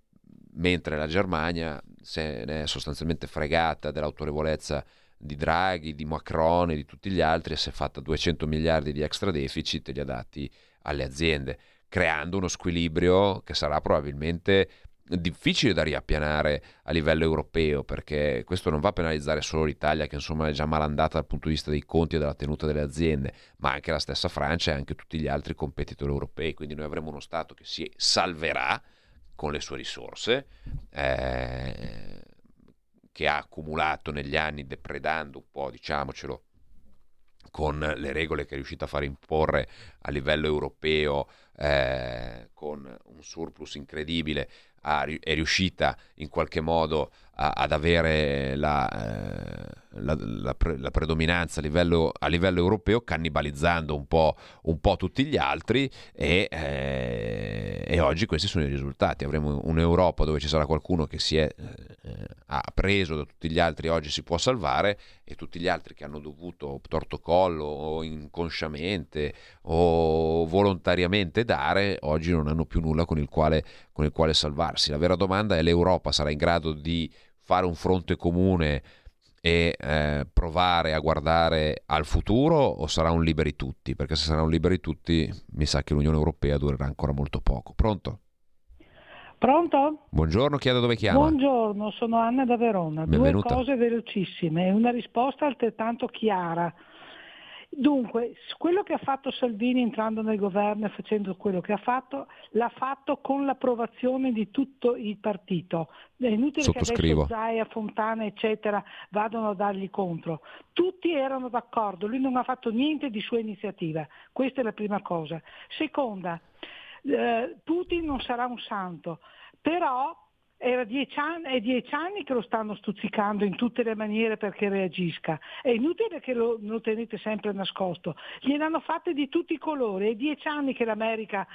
mentre la Germania se ne è sostanzialmente fregata dell'autorevolezza di Draghi, di Macron e di tutti gli altri, e si è fatta duecento miliardi di extra deficit e li ha dati alle aziende, creando uno squilibrio che sarà probabilmente difficile da riappianare a livello europeo, perché questo non va a penalizzare solo l'Italia, che insomma è già malandata dal punto di vista dei conti e della tenuta delle aziende, ma anche la stessa Francia e anche tutti gli altri competitor europei. Quindi noi avremo uno Stato che si salverà con le sue risorse, eh, che ha accumulato negli anni, depredando un po', diciamocelo, con le regole che è riuscita a far imporre a livello europeo, eh, con un surplus incredibile, ha, è riuscita in qualche modo a, ad avere la, eh, la, la, pre, la predominanza a livello, a livello europeo, cannibalizzando un po', un po' tutti gli altri, e, eh, e oggi questi sono i risultati. Avremo un'Europa dove ci sarà qualcuno che si è eh, ha preso da tutti gli altri, oggi si può salvare, e tutti gli altri che hanno dovuto torto collo o inconsciamente o volontariamente dare, oggi non hanno più nulla con il quale, con il quale salvarsi. La vera domanda è: l'Europa sarà in grado di fare un fronte comune e eh, provare a guardare al futuro, o sarà un liberi tutti? Perché se sarà un liberi tutti, mi sa che l'Unione Europea durerà ancora molto poco. Pronto? Pronto? Buongiorno, chi è, da dove chiama? Buongiorno, sono Anna da Verona. Benvenuta. Due cose velocissime e una risposta altrettanto chiara. Dunque, quello che ha fatto Salvini entrando nel governo e facendo quello che ha fatto, l'ha fatto con l'approvazione di tutto il partito. È inutile che adesso Zaia, Fontana, eccetera, vadano a dargli contro. Tutti erano d'accordo, lui non ha fatto niente di sua iniziativa. Questa è la prima cosa. Seconda, eh, Putin non sarà un santo, però Era dieci anni, è dieci anni che lo stanno stuzzicando in tutte le maniere perché reagisca. È inutile che lo, lo tenete sempre nascosto. Gliel'hanno fatte di tutti i colori. È dieci anni che l'America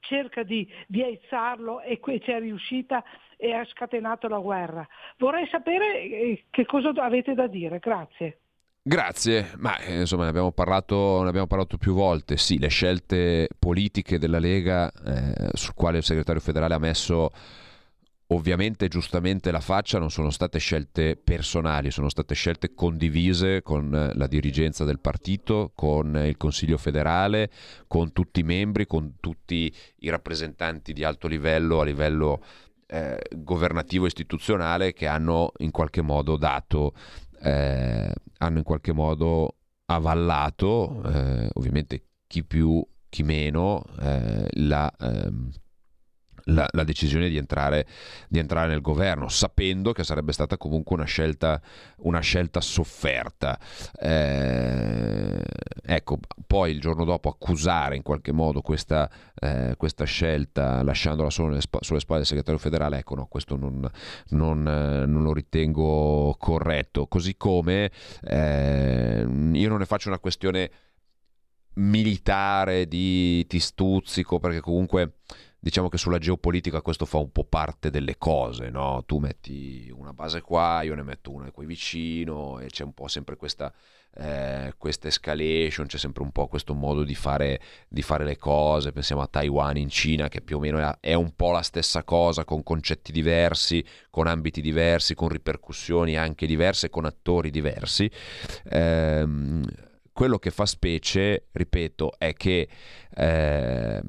cerca di, di aizzarlo, e qui c'è riuscita e ha scatenato la guerra. Vorrei sapere che cosa avete da dire. Grazie. Grazie, ma insomma ne abbiamo parlato, ne abbiamo parlato più volte. Sì, le scelte politiche della Lega, eh, sul quale il segretario federale ha messo ovviamente giustamente la faccia, non sono state scelte personali, sono state scelte condivise con la dirigenza del partito, con il Consiglio federale, con tutti i membri, con tutti i rappresentanti di alto livello a livello eh, governativo istituzionale, che hanno in qualche modo dato, eh, hanno in qualche modo avallato, eh, ovviamente chi più chi meno, eh, la ehm, La, la decisione di entrare, di entrare nel governo, sapendo che sarebbe stata comunque una scelta, una scelta sofferta. Eh, ecco, poi il giorno dopo accusare in qualche modo questa, eh, questa scelta, lasciandola solo nelle sp- sulle spalle del segretario federale, ecco no, questo non, non, eh, non lo ritengo corretto. Così come eh, io non ne faccio una questione militare di ti stuzzico, perché comunque diciamo che sulla geopolitica questo fa un po' parte delle cose, no? Tu metti una base qua, io ne metto una qui vicino, e c'è un po' sempre questa, eh, questa escalation, c'è sempre un po' questo modo di fare, di fare le cose. Pensiamo a Taiwan in Cina, che più o meno è un po' la stessa cosa, con concetti diversi, con ambiti diversi, con ripercussioni anche diverse, con attori diversi. Ehm, quello che fa specie, ripeto, è che eh,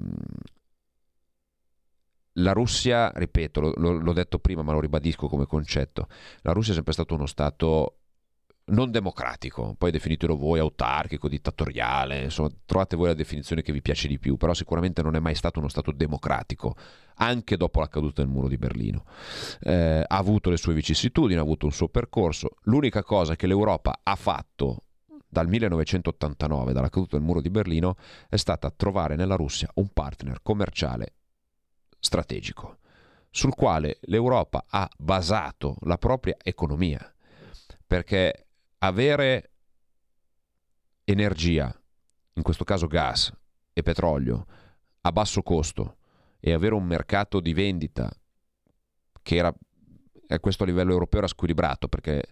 la Russia, ripeto, lo, l'ho detto prima ma lo ribadisco come concetto, la Russia è sempre stato uno Stato non democratico, poi definitelo voi autarchico, dittatoriale, insomma trovate voi la definizione che vi piace di più, però sicuramente non è mai stato uno Stato democratico, anche dopo la caduta del muro di Berlino. Eh, ha avuto le sue vicissitudini, ha avuto un suo percorso. L'unica cosa che l'Europa ha fatto dal millenovecentottantanove, dalla caduta del muro di Berlino, è stata trovare nella Russia un partner commerciale strategico, sul quale l'Europa ha basato la propria economia, perché avere energia, in questo caso gas, e petrolio a basso costo e avere un mercato di vendita che era, a questo livello europeo, era squilibrato, perché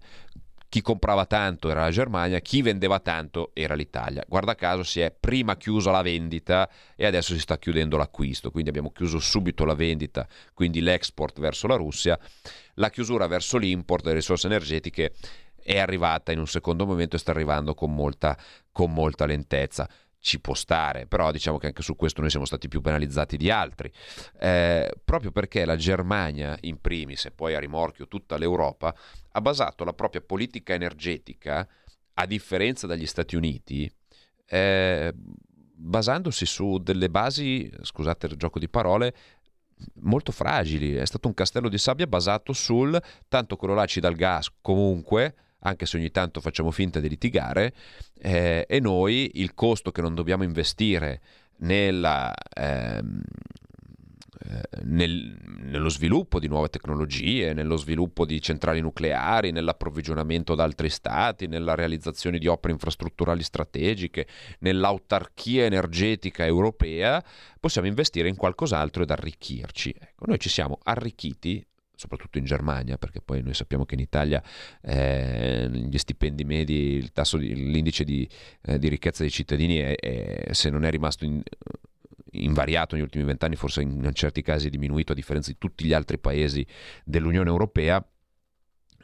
chi comprava tanto era la Germania, chi vendeva tanto era l'Italia. Guarda caso si è prima chiusa la vendita e adesso si sta chiudendo l'acquisto, quindi abbiamo chiuso subito la vendita, quindi l'export verso la Russia, la chiusura verso l'import delle risorse energetiche è arrivata in un secondo momento e sta arrivando con molta, con molta lentezza. Ci può stare, però diciamo che anche su questo noi siamo stati più penalizzati di altri, eh, proprio perché la Germania in primis e poi a rimorchio tutta l'Europa ha basato la propria politica energetica, a differenza dagli Stati Uniti, eh, basandosi su delle basi, scusate il gioco di parole, molto fragili. È stato un castello di sabbia basato sul tanto quello là ci dà il gas comunque, anche se ogni tanto facciamo finta di litigare, eh, e noi il costo che non dobbiamo investire nella, ehm, eh, nel, nello sviluppo di nuove tecnologie, nello sviluppo di centrali nucleari, nell'approvvigionamento da altri stati, nella realizzazione di opere infrastrutturali strategiche, nell'autarchia energetica europea, possiamo investire in qualcos'altro ed arricchirci. Ecco, noi ci siamo arricchiti soprattutto in Germania, perché poi noi sappiamo che in Italia eh, gli stipendi medi, il tasso di, l'indice di, eh, di ricchezza dei cittadini è, è, se non è rimasto in, invariato negli ultimi vent'anni, forse in, in certi casi è diminuito a differenza di tutti gli altri paesi dell'Unione Europea.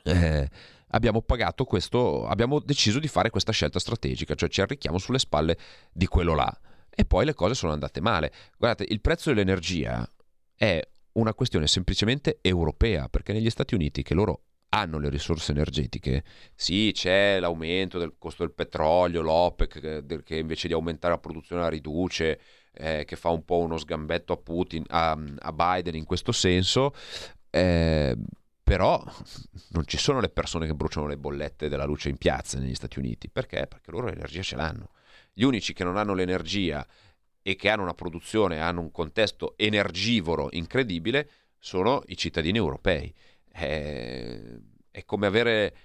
Eh, abbiamo pagato questo, abbiamo deciso di fare questa scelta strategica, cioè ci arricchiamo sulle spalle di quello là, e poi le cose sono andate male. Guardate, il prezzo dell'energia è una questione semplicemente europea, perché negli Stati Uniti, che loro hanno le risorse energetiche, sì, c'è l'aumento del costo del petrolio, l'OPEC che invece di aumentare la produzione la riduce, eh, che fa un po' uno sgambetto a Putin, a, a Biden in questo senso, eh, però non ci sono le persone che bruciano le bollette della luce in piazza negli Stati Uniti. Perché? Perché loro l'energia ce l'hanno. Gli unici che non hanno l'energia e che hanno una produzione, hanno un contesto energivoro incredibile, sono i cittadini europei. È, è come avere,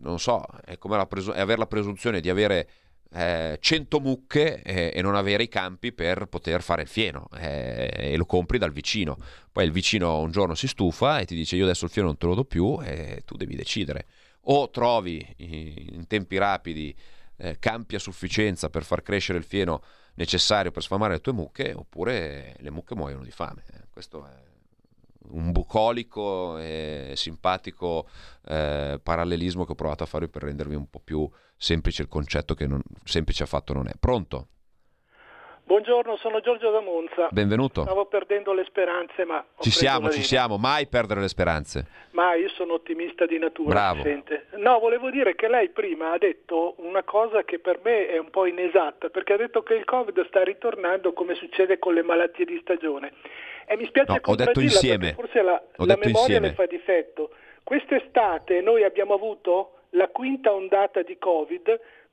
non so, è come la presu- è avere la presunzione di avere eh, cento mucche eh, e non avere i campi per poter fare il fieno, eh, e lo compri dal vicino. Poi il vicino un giorno si stufa e ti dice: io adesso il fieno non te lo do più, e tu devi decidere. O trovi in tempi rapidi eh, campi a sufficienza per far crescere il fieno necessario per sfamare le tue mucche, oppure le mucche muoiono di fame. Questo è un bucolico e simpatico eh, parallelismo che ho provato a fare per rendervi un po' più semplice il concetto, che non, semplice affatto non è. Pronto? Buongiorno, sono Giorgio da Monza. Benvenuto. Stavo perdendo le speranze, ma ci siamo, ci siamo, mai perdere le speranze. Ma io sono ottimista di natura. Bravo. Sente. No, volevo dire che lei prima ha detto una cosa che per me è un po' inesatta, perché ha detto che il Covid sta ritornando come succede con le malattie di stagione. E mi spiace, no, ho detto insieme. Forse la, la memoria ne fa difetto. Quest'estate noi abbiamo avuto la quinta ondata di Covid,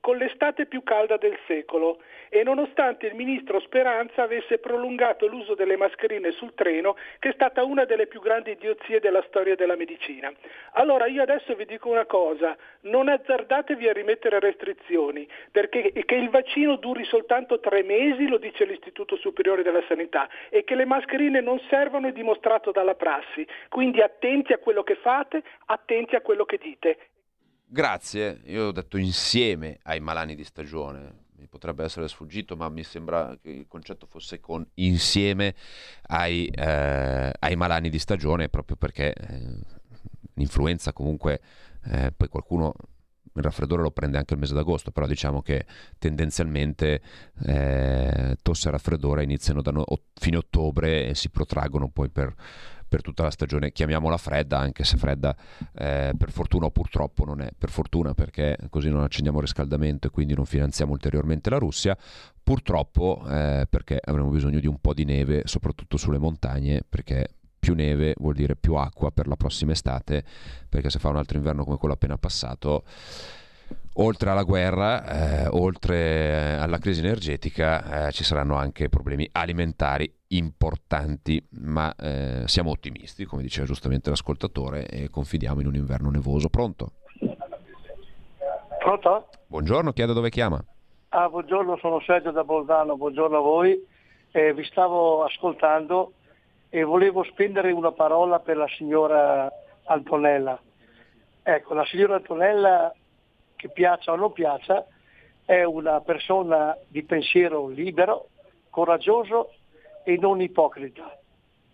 con l'estate più calda del secolo, e nonostante il ministro Speranza avesse prolungato l'uso delle mascherine sul treno, che è stata una delle più grandi idiozie della storia della medicina. Allora io adesso vi dico una cosa: non azzardatevi a rimettere restrizioni, perché che il vaccino duri soltanto tre mesi, lo dice l'Istituto Superiore della Sanità, e che le mascherine non servono è dimostrato dalla prassi. Quindi attenti a quello che fate, attenti a quello che dite. Grazie, io ho detto insieme ai malani di stagione, mi potrebbe essere sfuggito, ma mi sembra che il concetto fosse con insieme ai, eh, ai malani di stagione, proprio perché eh, l'influenza comunque, eh, poi qualcuno il raffreddore lo prende anche il mese d'agosto, però diciamo che tendenzialmente eh, tosse e raffreddore iniziano da no- fine ottobre e si protraggono poi per... per tutta la stagione, chiamiamola fredda, anche se fredda eh, per fortuna o purtroppo non è, per fortuna perché così non accendiamo il riscaldamento e quindi non finanziamo ulteriormente la Russia, purtroppo eh, perché avremo bisogno di un po' di neve soprattutto sulle montagne, perché più neve vuol dire più acqua per la prossima estate, perché se fa un altro inverno come quello appena passato, oltre alla guerra, eh, oltre alla crisi energetica, eh, ci saranno anche problemi alimentari importanti, ma eh, siamo ottimisti, come diceva giustamente l'ascoltatore, e confidiamo in un inverno nevoso. Pronto? Pronto? Buongiorno, chiedo dove chiama. Ah, buongiorno, sono Sergio da Bolzano, buongiorno a voi. Eh, vi stavo ascoltando e volevo spendere una parola per la signora Antonella. Ecco, la signora Antonella, che piaccia o non piaccia, è una persona di pensiero libero, coraggioso e non ipocrita.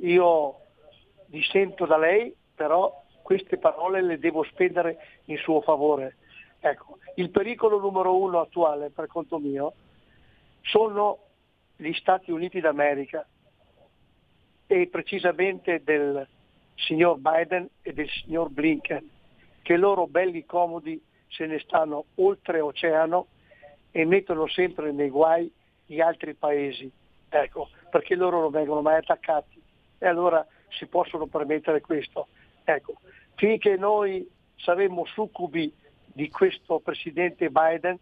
Io dissento da lei, però queste parole le devo spendere in suo favore. Ecco, il pericolo numero uno attuale, per conto mio, sono gli Stati Uniti d'America e precisamente del signor Biden e del signor Blinken, che loro belli comodi se ne stanno oltre oceano e mettono sempre nei guai gli altri paesi, ecco, perché loro non vengono mai attaccati e allora si possono permettere questo. Ecco, finché noi saremo succubi di questo presidente Biden,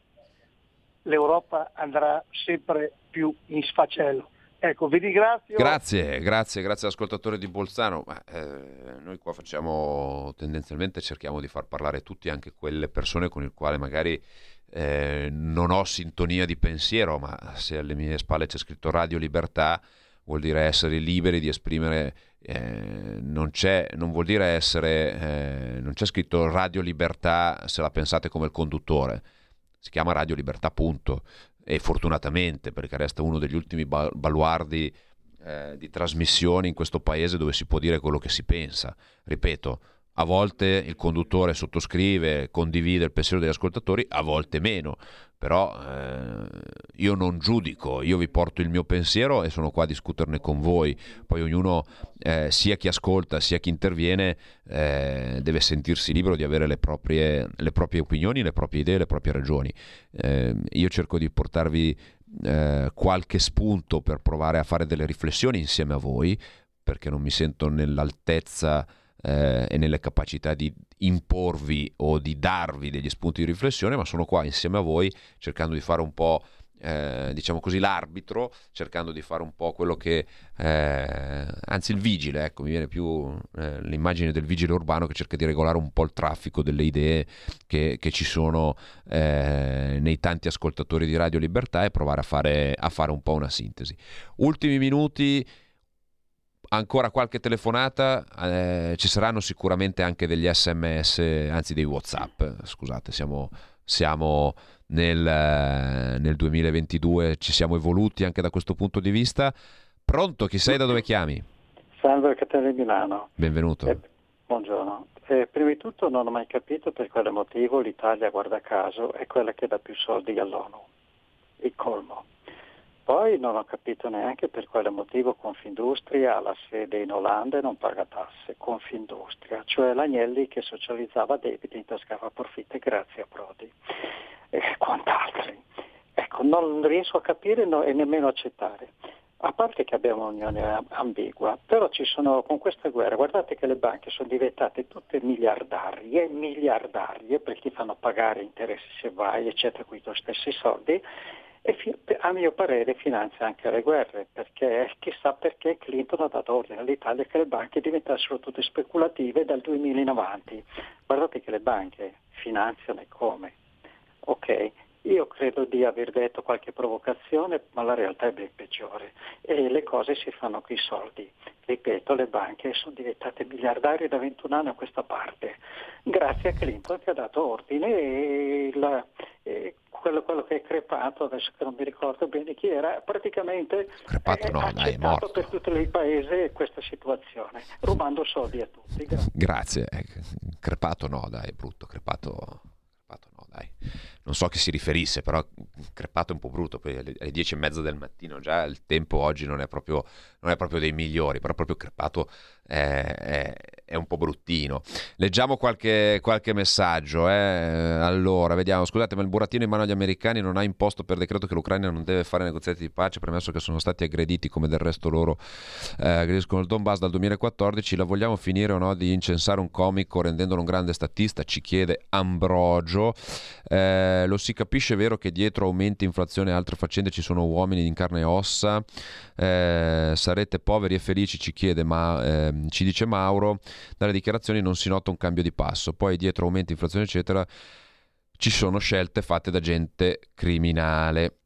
l'Europa andrà sempre più in sfaccello. Ecco, vi ringrazio. Grazie, grazie, grazie all'ascoltatore di Bolzano. Ma, eh, noi qua facciamo tendenzialmente, cerchiamo di far parlare tutti, anche quelle persone con le quali magari eh, non ho sintonia di pensiero, ma se alle mie spalle c'è scritto Radio Libertà vuol dire essere liberi di esprimere, eh, non c'è, non vuol dire essere, eh, non c'è scritto Radio Libertà se la pensate come il conduttore, si chiama Radio Libertà punto, e fortunatamente, perché resta uno degli ultimi baluardi eh, di trasmissioni in questo paese dove si può dire quello che si pensa. Ripeto, a volte il conduttore sottoscrive, condivide il pensiero degli ascoltatori, a volte meno, però eh, io non giudico, io vi porto il mio pensiero e sono qua a discuterne con voi. Poi ognuno, eh, sia chi ascolta sia chi interviene, eh, deve sentirsi libero di avere le proprie, le proprie opinioni, le proprie idee, le proprie ragioni. Eh, io cerco di portarvi eh, qualche spunto per provare a fare delle riflessioni insieme a voi, perché non mi sento nell'altezza Eh, e nelle capacità di imporvi o di darvi degli spunti di riflessione, ma sono qua insieme a voi cercando di fare un po' eh, diciamo così l'arbitro, cercando di fare un po' quello che eh, anzi il vigile, ecco, mi viene più eh, l'immagine del vigile urbano che cerca di regolare un po' il traffico delle idee che, che ci sono eh, nei tanti ascoltatori di Radio Libertà, e provare a fare, a fare un po' una sintesi. Ultimi minuti. Ancora qualche telefonata, eh, ci saranno sicuramente anche degli sms, anzi dei WhatsApp. Scusate, siamo, siamo nel, eh, nel duemilaventidue, ci siamo evoluti anche da questo punto di vista. Pronto, chi sei, da dove chiami? Sandro Catania di Milano. Benvenuto. Eh, buongiorno. Eh, prima di tutto non ho mai capito per quale motivo l'Italia, guarda caso, è quella che dà più soldi all'ONU. Il colmo. Poi non ho capito neanche per quale motivo Confindustria ha la sede in Olanda e non paga tasse. Confindustria, cioè l'Agnelli che socializzava debiti, intascava profitti grazie a Prodi e quant'altri. Ecco, non riesco a capire no, e nemmeno accettare. A parte che abbiamo un'unione ambigua, però ci sono, con questa guerra, guardate che le banche sono diventate tutte miliardarie, miliardarie perché fanno pagare interessi se vai, eccetera, con gli stessi soldi. E a mio parere finanzia anche le guerre, perché chissà perché Clinton ha dato ordine all'Italia che le banche diventassero tutte speculative dal duemila in avanti. Guardate che le banche finanziano e come. Ok, io credo di aver detto qualche provocazione, ma la realtà è ben peggiore e le cose si fanno coi soldi. Ripeto, le banche sono diventate miliardarie da ventuno anni a questa parte, grazie a Clinton che ha dato ordine e la... E quello, quello che è crepato, adesso che non mi ricordo bene chi era, praticamente crepato, è no, accettato è morto. Per tutto il paese questa situazione, rubando soldi a tutti. Grazie. Grazie. Crepato no, dai, brutto, crepato, crepato no, dai. Non so a chi si riferisse, però crepato è un po' brutto, poi alle dieci e mezza del mattino già il tempo oggi non è proprio, non è proprio dei migliori, però proprio crepato è... è è un po' bruttino. Leggiamo qualche, qualche messaggio. Eh? Allora, vediamo. Scusate, ma il burattino in mano agli americani non ha imposto per decreto che l'Ucraina non deve fare negoziati di pace, premesso che sono stati aggrediti come del resto loro eh, aggrediscono il Donbass dal duemilaquattordici. La vogliamo finire o no di incensare un comico rendendolo un grande statista? Ci chiede Ambrogio. Eh, lo si capisce, è vero che dietro aumenti, inflazione e altre faccende ci sono uomini in carne e ossa. Eh, sarete poveri e felici, ci chiede, ma eh, ci dice Mauro. Dalle dichiarazioni non si nota un cambio di passo, poi dietro aumenti, inflazione eccetera ci sono scelte fatte da gente criminale.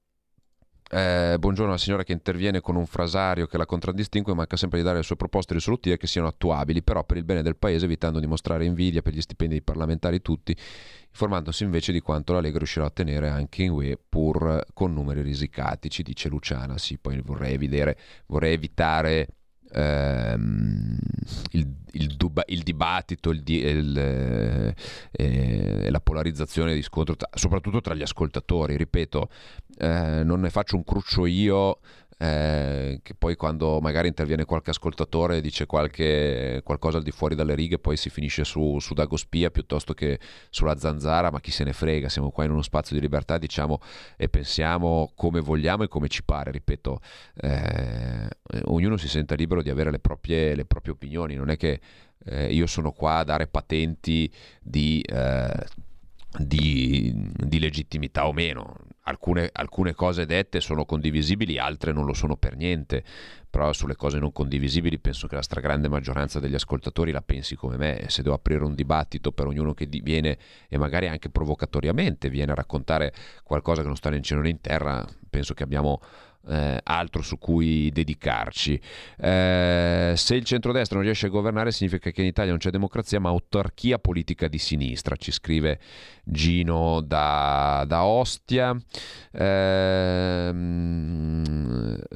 Eh, buongiorno alla signora che interviene con un frasario che la contraddistingue, manca sempre di dare le sue proposte risolutive che siano attuabili, però per il bene del paese, evitando di mostrare invidia per gli stipendi dei parlamentari tutti, informandosi invece di quanto la Lega riuscirà a ottenere anche in U E pur con numeri risicati, ci dice Luciana. Sì, poi vorrei, vedere, vorrei evitare ehm, il, il, duba, il dibattito il, il, eh, eh, la polarizzazione di scontro tra, soprattutto tra gli ascoltatori, ripeto. Eh, non ne faccio un cruccio io, eh, che poi quando magari interviene qualche ascoltatore dice qualche, qualcosa al di fuori dalle righe, poi si finisce su, su Dagospia piuttosto che sulla Zanzara, ma chi se ne frega, siamo qua in uno spazio di libertà, diciamo e pensiamo come vogliamo e come ci pare, ripeto, eh, ognuno si sente libero di avere le proprie, le proprie opinioni, non è che eh, io sono qua a dare patenti di... Eh, Di, di legittimità o meno. Alcune, alcune cose dette sono condivisibili, altre non lo sono per niente, però sulle cose non condivisibili penso che la stragrande maggioranza degli ascoltatori la pensi come me. Se devo aprire un dibattito per ognuno che viene e magari anche provocatoriamente viene a raccontare qualcosa che non sta né in cielo né in terra, penso che abbiamo Eh, altro su cui dedicarci. Eh, se il centrodestra non riesce a governare significa che in Italia non c'è democrazia ma autarchia politica di sinistra, ci scrive Gino da, da Ostia. Eh,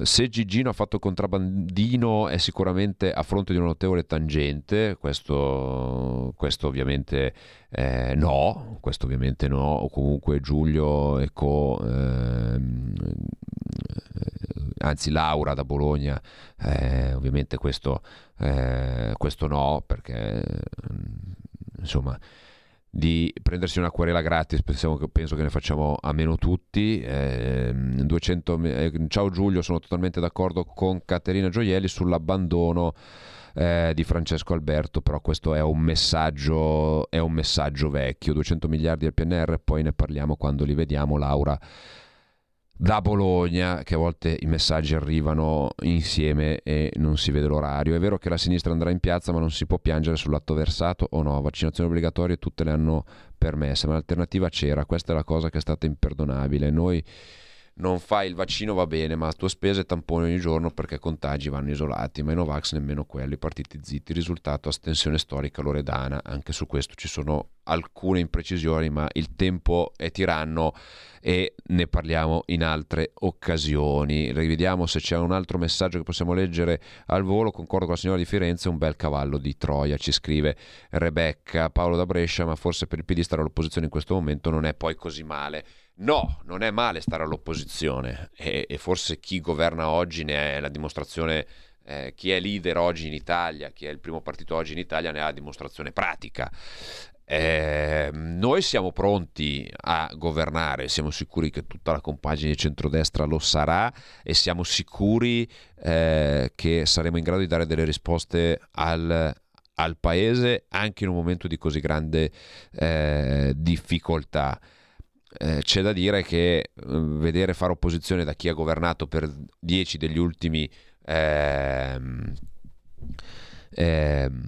se Gigino ha fatto contrabbandino è sicuramente a fronte di una notevole tangente, questo, questo ovviamente Eh, no, questo ovviamente no, o comunque Giulio e co, ehm, anzi Laura da Bologna, eh, ovviamente questo, eh, questo no, perché insomma di prendersi una querela gratis pensiamo che, penso che ne facciamo a meno tutti. eh, duecento, eh, ciao Giulio, sono totalmente d'accordo con Caterina Gioielli sull'abbandono Eh, di Francesco Alberto, però questo è un messaggio è un messaggio vecchio. Duecento miliardi al P N R R, poi ne parliamo quando li vediamo. Laura da Bologna, che a volte i messaggi arrivano insieme e non si vede l'orario. È vero che la sinistra andrà in piazza ma non si può piangere sull'atto versato, o no? Vaccinazioni obbligatorie tutte le hanno permesse ma l'alternativa c'era, questa è la cosa che è stata imperdonabile. Noi non fai il vaccino, va bene, ma a tue spese tamponi ogni giorno perché contagi vanno isolati, ma i Novax nemmeno quelli, partiti zitti, risultato astensione storica loredana. Anche su questo ci sono alcune imprecisioni ma il tempo è tiranno e ne parliamo in altre occasioni. Rivediamo se c'è un altro messaggio che possiamo leggere al volo. Concordo con la signora di Firenze, un bel cavallo di Troia, ci scrive Rebecca. Paolo da Brescia, ma forse per il P D stare all'opposizione in questo momento non è poi così male. No, non è male stare all'opposizione e, e forse chi governa oggi ne è la dimostrazione, eh, chi è leader oggi in Italia, chi è il primo partito oggi in Italia ne ha la dimostrazione pratica. Eh, noi siamo pronti a governare, siamo sicuri che tutta la compagine di centrodestra lo sarà e siamo sicuri eh, che saremo in grado di dare delle risposte al, al paese anche in un momento di così grande eh, difficoltà. Eh, c'è da dire che vedere fare opposizione da chi ha governato per dieci degli ultimi ehm, ehm,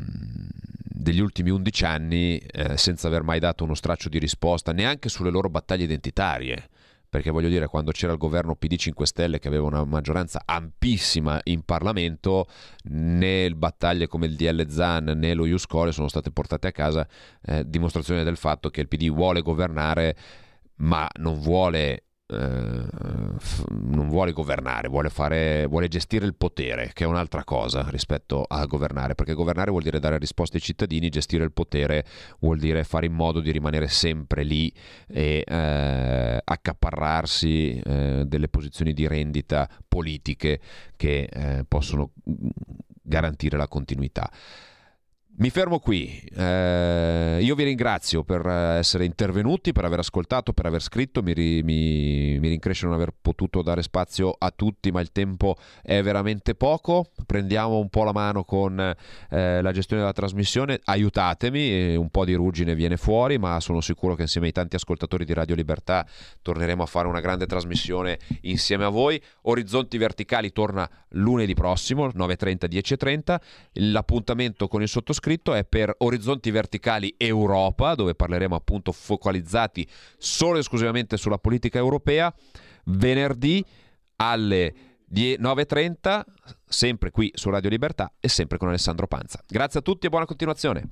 degli ultimi undici anni eh, senza aver mai dato uno straccio di risposta neanche sulle loro battaglie identitarie, perché voglio dire, quando c'era il governo P D cinque Stelle che aveva una maggioranza ampissima in Parlamento, né battaglie come il D L Zan né lo Ius Coli sono state portate a casa, eh, dimostrazione del fatto che il P D vuole governare ma non vuole eh, f- non vuole governare, vuole fare vuole gestire il potere, che è un'altra cosa rispetto a governare, perché governare vuol dire dare risposte ai cittadini, gestire il potere vuol dire fare in modo di rimanere sempre lì e eh, accaparrarsi eh, delle posizioni di rendita politiche che eh, possono garantire la continuità. Mi fermo qui, eh, io vi ringrazio per essere intervenuti, per aver ascoltato, per aver scritto, mi, ri, mi, mi rincresce non aver potuto dare spazio a tutti, ma il tempo è veramente poco. Prendiamo un po' la mano con eh, la gestione della trasmissione, aiutatemi, un po' di ruggine viene fuori, ma sono sicuro che insieme ai tanti ascoltatori di Radio Libertà torneremo a fare una grande trasmissione insieme a voi. Orizzonti Verticali torna lunedì prossimo, nove e trenta, dieci e trenta, l'appuntamento con il sottoscritto scritto è per Orizzonti Verticali Europa, dove parleremo appunto focalizzati solo e esclusivamente sulla politica europea, venerdì alle nove e trenta, sempre qui su Radio Libertà e sempre con Alessandro Panza. Grazie a tutti e buona continuazione.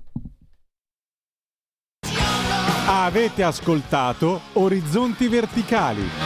Avete ascoltato Orizzonti Verticali.